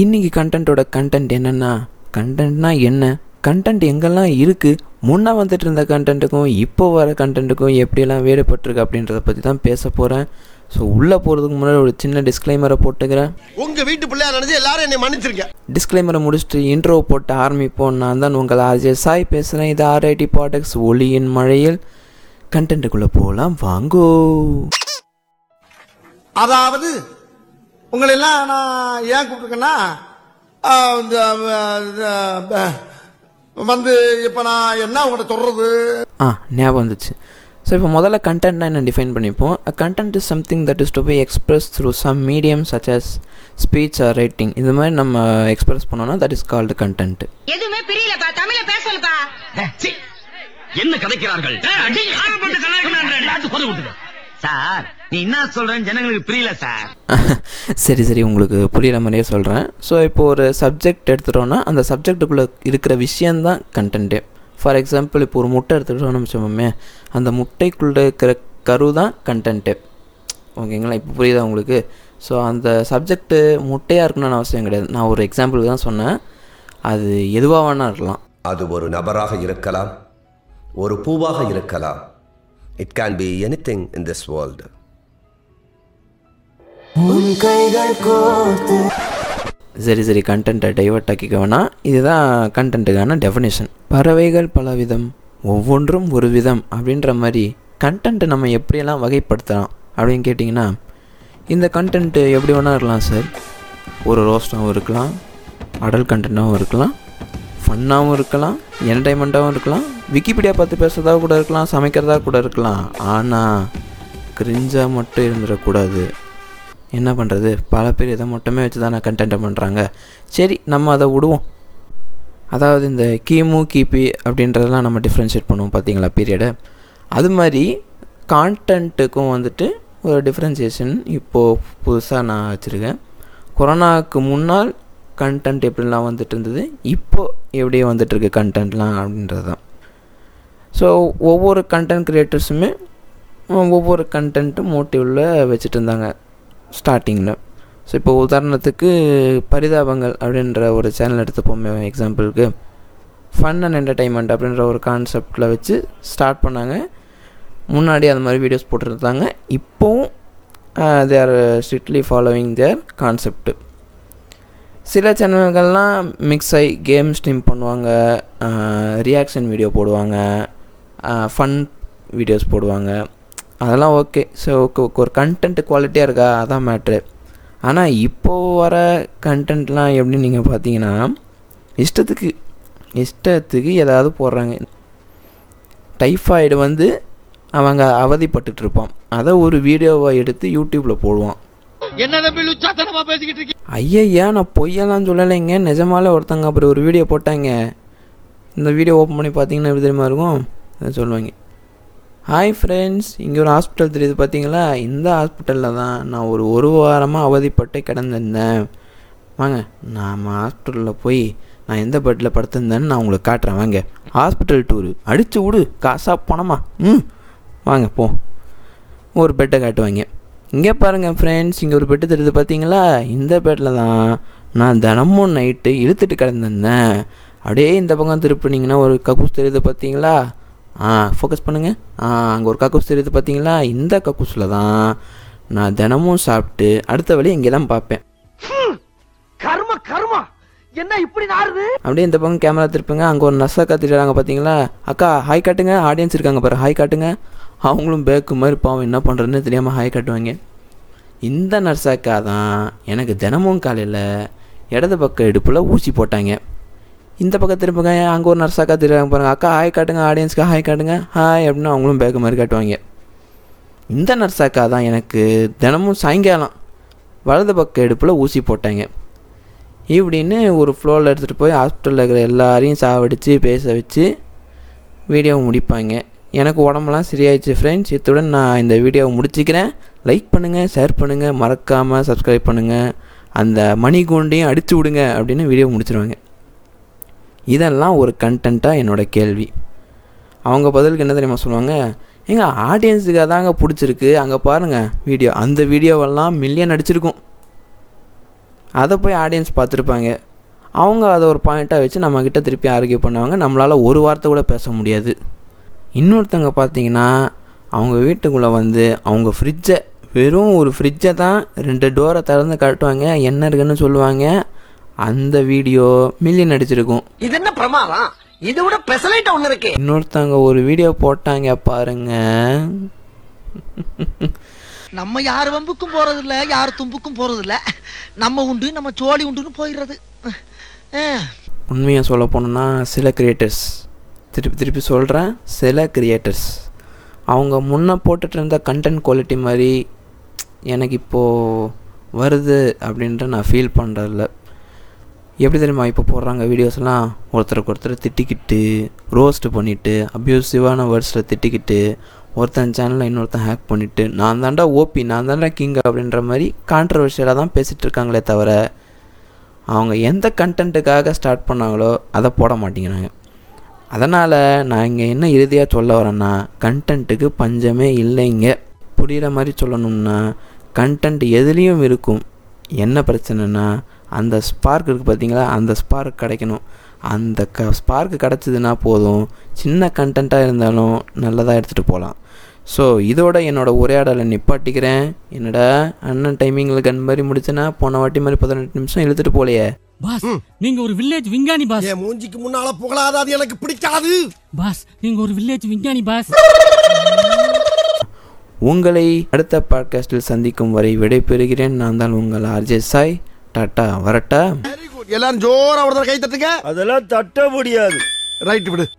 இன்றைக்கி கண்டென்ட்டோட கண்டென்ட் என்னென்னா, கண்டென்ட்னா என்ன, கண்டென்ட் எங்கெல்லாம் இருக்குது, முன்னே வந்துட்டு இருந்த கண்டென்ட்டுக்கும் இப்போ வர கண்டென்ட்டுக்கும் எப்படியெல்லாம் வேறுபட்டிருக்கு அப்படின்றத பற்றி தான் பேச போகிறேன். ஸோ உள்ளே போகிறதுக்கு முன்னாடி ஒரு சின்ன டிஸ்க்ளைமரை போட்டுக்கிறேன். உங்கள் வீட்டு பிள்ளையாக நினச்சி எல்லாரும் என்னை மன்னிச்சிருங்க. டிஸ்க்ளைமரை முடிச்சுட்டு இன்ட்ரோ போட்டு ஆரம்பிப்போம். நான் தான் உங்கள் ஆர்ஜே சாய் பேசுகிறேன். இது RIT பாட்காஸ்ட் ஒளியின் மழையில். கண்டென்ட்டுக்குள்ளே போகலாம் வாங்கோ. அதாவது உங்களெல்லாம் நான் ஏன் கூப்பிட்டுருக்கேன்னா, வந்து இப்போ நான் என்ன உங்கள்கிட்ட சொல்கிறது ஞாபகம் வந்துச்சு. ஸோ இப்போ முதல்ல கண்டென்ட்னா என்ன டிஃபைன் பண்ணிப்போம். Content is something that is to be express through some medium such as speech or writing. இது மாதிரி நம்ம எக்ஸ்பிரஸ் பண்ணோம்னா தட் இஸ் கால்டு கண்டென்ட். எதுவுமே புரியலப்பா, தமிழ பேசலப்பா, என்ன கதைக்கிறார்கள் சார், நீ என்ன சொல்கிறேன்னு ஜனங்களுக்கு புரியல சார். சரி உங்களுக்கு புரிகிற மாதிரியே சொல்கிறேன். ஸோ இப்போ ஒரு சப்ஜெக்ட் எடுத்துட்டோன்னா அந்த சப்ஜெக்டுக்குள்ளே இருக்கிற விஷயந்தான் கண்டென்ட்டு. ஃபார் எக்ஸாம்பிள் இப்போ ஒரு முட்டை எடுத்துக்கிட்டோம்னு வச்சோமே, அந்த முட்டைக்குள்ளே இருக்கிற கரு தான் கண்டென்ட்டு. ஓகேங்களா, இப்போ புரியுதா உங்களுக்கு? ஸோ அந்த சப்ஜெக்ட்டு முட்டையாக இருக்கணும்னு அவசியம் கிடையாது. நான் ஒரு எக்ஸாம்பிளுக்கு தான் சொன்னேன். அது எதுவாக வேணா இருக்கலாம். அது ஒரு நபராக இருக்கலாம், ஒரு பூவாக இருக்கலாம். It can be anything in this world. சரி கண்டென்ட்டை டைவர்ட் ஆக்கிக்கவேனா, இதுதான் கண்டென்ட்டுக்கான டெஃபினேஷன். பறவைகள் பலவிதம், ஒவ்வொன்றும் ஒரு விதம் அப்படின்ற மாதிரி கண்டென்ட்டை நம்ம எப்படியெல்லாம் வகைப்படுத்தலாம் அப்படின்னு கேட்டிங்கன்னா, இந்த கண்டென்ட்டு எப்படி வேணா இருக்கலாம் சார். ஒரு ரோஸ்டாகவும் இருக்கலாம், அடல் கண்டென்ட்டாகவும் இருக்கலாம், ஃபன்னாகவும் இருக்கலாம், என்டர்டைன்மெண்ட்டாகவும் இருக்கலாம், விக்கிபீடியா பார்த்து பேசுகிறதா கூட இருக்கலாம், சமைக்கிறதா கூட இருக்கலாம். ஆனால் கிரிஞ்சாக மட்டும் இருந்துடக்கூடாது. என்ன பண்ணுறது, பல பேர் இதை மட்டுமே வச்சு தான் கண்டென்ட்டை பண்ணுறாங்க. சரி, நம்ம அதை விடுவோம். அதாவது இந்த கிமு கிபி அப்படின்றதெல்லாம் நம்ம டிஃப்ரென்ஷியேட் பண்ணுவோம் பார்த்தீங்களா, பீரியடை. அது மாதிரி கான்டென்ட்டுக்கும் வந்துட்டு ஒரு டிஃப்ரென்சியேஷன் இப்போது புதுசாக நான் வச்சுருக்கேன். கொரோனாவுக்கு முன்னால் கண்டென்ட் எப்படிலாம் வந்துட்டு இருந்தது, இப்போது எப்படியே வந்துட்டுருக்கு கண்டென்ட்லாம் அப்படின்றது தான். ஸோ ஒவ்வொரு கண்டென்ட் க்ரியேட்டர்ஸுமே ஒவ்வொரு கண்டென்ட்டும் மோட்டிவில் வச்சுட்டு இருந்தாங்க ஸ்டார்டிங்கில். ஸோ இப்போ உதாரணத்துக்கு பரிதாபங்கள் அப்படின்ற ஒரு சேனல் எடுத்துப்போமே எக்ஸாம்பிளுக்கு, ஃபன் அண்ட் என்டர்டைன்மெண்ட் அப்படின்ற ஒரு கான்செப்டில் வச்சு ஸ்டார்ட் பண்ணாங்க. முன்னாடி அது மாதிரி வீடியோஸ் போட்டுருந்தாங்க. இப்போவும் they are strictly following their concept. சில சேனல்கள்லாம் மிக்ஸ் ஆகி கேம் ஸ்ட்ரீம் பண்ணுவாங்க, ரியாக்ஷன் வீடியோ போடுவாங்க, ஃபன் வீடியோஸ் போடுவாங்க. அதெல்லாம் ஓகே. ஸோ ஒரு கண்டென்ட் குவாலிட்டியாக இருக்கா அதான் மேட்ரு. ஆனால் இப்போது வர கண்டென்ட்லாம் எப்படி நீங்கள் பார்த்தீங்கன்னா, இஷ்டத்துக்கு ஏதாவது போடுறாங்க. டைஃபாய்டு வந்து அவங்க அவதிப்பட்டுட்டு இருப்பான், அதை ஒரு வீடியோவை எடுத்து யூடியூப்பில் போடுவான். ஐயா நான் பொய்யெல்லாம் சொல்லலைங்க, நிஜமாலே ஒருத்தங்க அப்படி ஒரு வீடியோ போட்டாங்க. இந்த வீடியோ ஓப்பன் பண்ணி பார்த்தீங்கன்னா எப்படி தெரியுமா இருக்கும், அதை சொல்லுவாங்க, ஹாய் ஃப்ரெண்ட்ஸ், இங்கே ஒரு ஹாஸ்பிட்டல் தெரியுது பார்த்தீங்களா, இந்த ஹாஸ்பிட்டலில் தான் நான் ஒரு வாரமாக அவதிப்பட்டு கிடந்திருந்தேன். வாங்க நாம் ஹாஸ்பிட்டலில் போய் நான் எந்த பெட்டில் படுத்திருந்தேன்னு நான் உங்களுக்கு காட்டுறேன். வாங்க ஹாஸ்பிட்டல் டூரு அடித்து விடு, காசாக போனோமா, வாங்க போ. ஒரு பெட்டை காட்டுவாங்க, இங்கே பாருங்கள் ஃப்ரெண்ட்ஸ், இங்கே ஒரு பெட்டு தெரியுது பார்த்தீங்களா, இந்த பெட்டில் தான் நான் தினமும் நைட்டு இழுத்துட்டு கிடந்திருந்தேன். அப்படியே இந்த பக்கம் திருப்பினீங்கன்னா ஒரு கக்கூஸ் தெரியுது பார்த்தீங்களா, ஃபோக்கஸ் பண்ணுங்கள், அங்கே ஒரு கக்கூஸ் தெரியுது பார்த்தீங்களா, இந்த கக்கூஸில் தான் நான் தினமும் சாப்பிட்டு அடுத்த வழி இங்கே தான் பார்ப்பேன். என்ன இப்படி நாருது. அப்படியே இந்த பக்கம் கேமரா திருப்புங்க, அங்கே ஒரு நசாக்கா திட்டாங்க பார்த்தீங்களா, அக்கா ஹாய் காட்டுங்க, ஆடியன்ஸ் இருக்காங்க பாரு ஹாய் காட்டுங்க. அவங்களும் பேக்கு மாதிரி பாவம் என்ன பண்ணுறதுன்னு தெரியாமல் ஹாய் காட்டுவாங்க. இந்த நர்ஸாக்கா தான் எனக்கு தினமும் காலையில் இடது பக்கம் இடுப்பில் ஊசி போட்டாங்க. இந்த பக்கம் திரும்புங்க, அங்கே ஒரு நர்ஸாக்கா திரும்ப பாருங்கள், அக்கா ஹாய் காட்டுங்க, ஆடியன்ஸ்க்கு ஹாய் காட்டுங்க ஹாய் அப்படின்னு அவங்களும் பேக்கு மாதிரி காட்டுவாங்க. இந்த நர்ஸாக்கா தான் எனக்கு தினமும் சாயங்காலம் வலது பக்கம் இடுப்பில் ஊசி போட்டாங்க. இப்படின்னு ஒரு ஃப்ளோவில் எடுத்துகிட்டு போய் ஹாஸ்பிட்டலில் இருக்கிற எல்லாரையும் சாவடித்து பேச வச்சு வீடியோவை முடிப்பாங்க. எனக்கு உடம்பெல்லாம் சரியாயிடுச்சு ஃப்ரெண்ட்ஸ், இத்துடன் நான் இந்த வீடியோவை முடிச்சுக்கிறேன். லைக் பண்ணுங்கள், ஷேர் பண்ணுங்கள், மறக்காமல் சப்ஸ்கிரைப் பண்ணுங்கள், அந்த மணி கூண்டையும் அடித்து விடுங்க அப்படின்னு வீடியோ முடிச்சிருவாங்க. இதெல்லாம் ஒரு கண்டென்ட்டாக என்னோடய கேள்வி. அவங்க பதிலுக்கு என்ன தெரியுமா சொல்லுவாங்க, எங்கள் ஆடியன்ஸுக்காக தாங்க பிடிச்சிருக்கு, அங்கே பாருங்கள் வீடியோ, அந்த வீடியோவெல்லாம் மில்லியன் அடிச்சிருக்கும் அதை போய் ஆடியன்ஸ் பார்த்துருப்பாங்க. அவங்க அதை ஒரு பாயிண்ட்டாக வச்சு நம்மக்கிட்ட திருப்பி ஆர்கியூ பண்ணுவாங்க. நம்மளால் ஒரு வார்த்தை கூட பேச முடியாது. இன்னொருத்தவங்க பார்த்திங்கன்னா அவங்க வீட்டுக்குள்ளே வந்து அவங்க ஃப்ரிட்ஜை, வெறும் ஒரு ஃப்ரிட்ஜை தான் 2 டோரை திறந்து காட்டுவாங்க, என்ன இருக்குன்னு சொல்லுவாங்க. அந்த வீடியோ மில்லியன் அடிச்சிருக்கும். இது என்ன பிரமாதம், இது கூட பெசலைட்டா ஒன்று இருக்கு. இன்னொருத்தவங்க ஒரு வீடியோ போட்டாங்க பாருங்க, நம்ம யார் வம்புக்கும் போறதில்ல, யார் தும்புக்கும் போறதில்ல, நம்ம உண்டு நம்ம சோழி உண்டுன்னு போயிடுறது. உண்மையாக சொல்ல போனோம்னா சில கிரியேட்டர்ஸ், திருப்பி சொல்கிறேன், சில கிரியேட்டர்ஸ் அவங்க முன்னே போட்டுட்டு இருந்த கண்டென்ட் குவாலிட்டி மாதிரி எனக்கு இப்போது வருது அப்படின்ற நான் ஃபீல் பண்ணுறதில்ல. எப்படி தெரியுமா இப்போ போடுறாங்க வீடியோஸ்லாம், ஒருத்தருக்கு ஒருத்தர் திட்டிக்கிட்டு, ரோஸ்ட்டு பண்ணிவிட்டு, அப்யூசிவான வேர்ட்ஸில் திட்டிக்கிட்டு, ஒருத்தன் சேனலில் இன்னொருத்தன் ஹேக் பண்ணிவிட்டு, நான் தாண்டா ஓபி, நான் தாண்டா கிங் அப்படின்ற மாதிரி கான்ட்ரவர்ஷியலாக தான் பேசிகிட்டு இருக்காங்களே தவிர அவங்க எந்த கண்டென்ட்டுக்காக ஸ்டார்ட் பண்ணாங்களோ அதை போட மாட்டேங்கிறாங்க. அதனால் நான் இங்கே என்ன இறுதியாக சொல்ல வரேன்னா, கண்டென்ட்டுக்கு பஞ்சமே இல்லைங்க. புரிகிற மாதிரி சொல்லணும்னா கண்டென்ட் எதுலேயும் இருக்கும். என்ன பிரச்சனைனா அந்த ஸ்பார்க் இருக்குது பார்த்தீங்களா, அந்த ஸ்பார்க் கிடைக்கணும். அந்த ஸ்பார்க் கிடச்சிதுன்னா போதும், சின்ன கண்டென்ட்டாக இருந்தாலும் நல்லதாக எடுத்துகிட்டு போகலாம். ஸோ இதோட என்னோடய உரையாடலை நிப்பாட்டிக்கிறேன். என்னடா அண்ணன் டைமிங்கில் கண் மாதிரி முடிச்சுன்னா போன வாட்டி மாதிரி 18 நிமிஷம் இழுத்துட்டு போலையே. பாஸ் நீங்க ஒரு வில்லேஜ் விஞ்ஞானி பாஸ். என் மூஞ்சிக்கு முன்னால புகழாத, அது எனக்கு பிடிக்காது பாஸ். நீங்க ஒரு வில்லேஜ் விஞ்ஞானி பாஸ். உங்களை அடுத்த பாட்காஸ்டில் சந்திக்கும் வரை விடைபெறுகிறேன். நான் தான் உங்கள் ஆர்ஜே சாய். டாட்டா, வரட்டா. எல்லாரும் ஜோரா ஒருத்தர் கை தட்டுங்க. அதெல்லாம் தட்ட முடியாது. ரைட் விடு.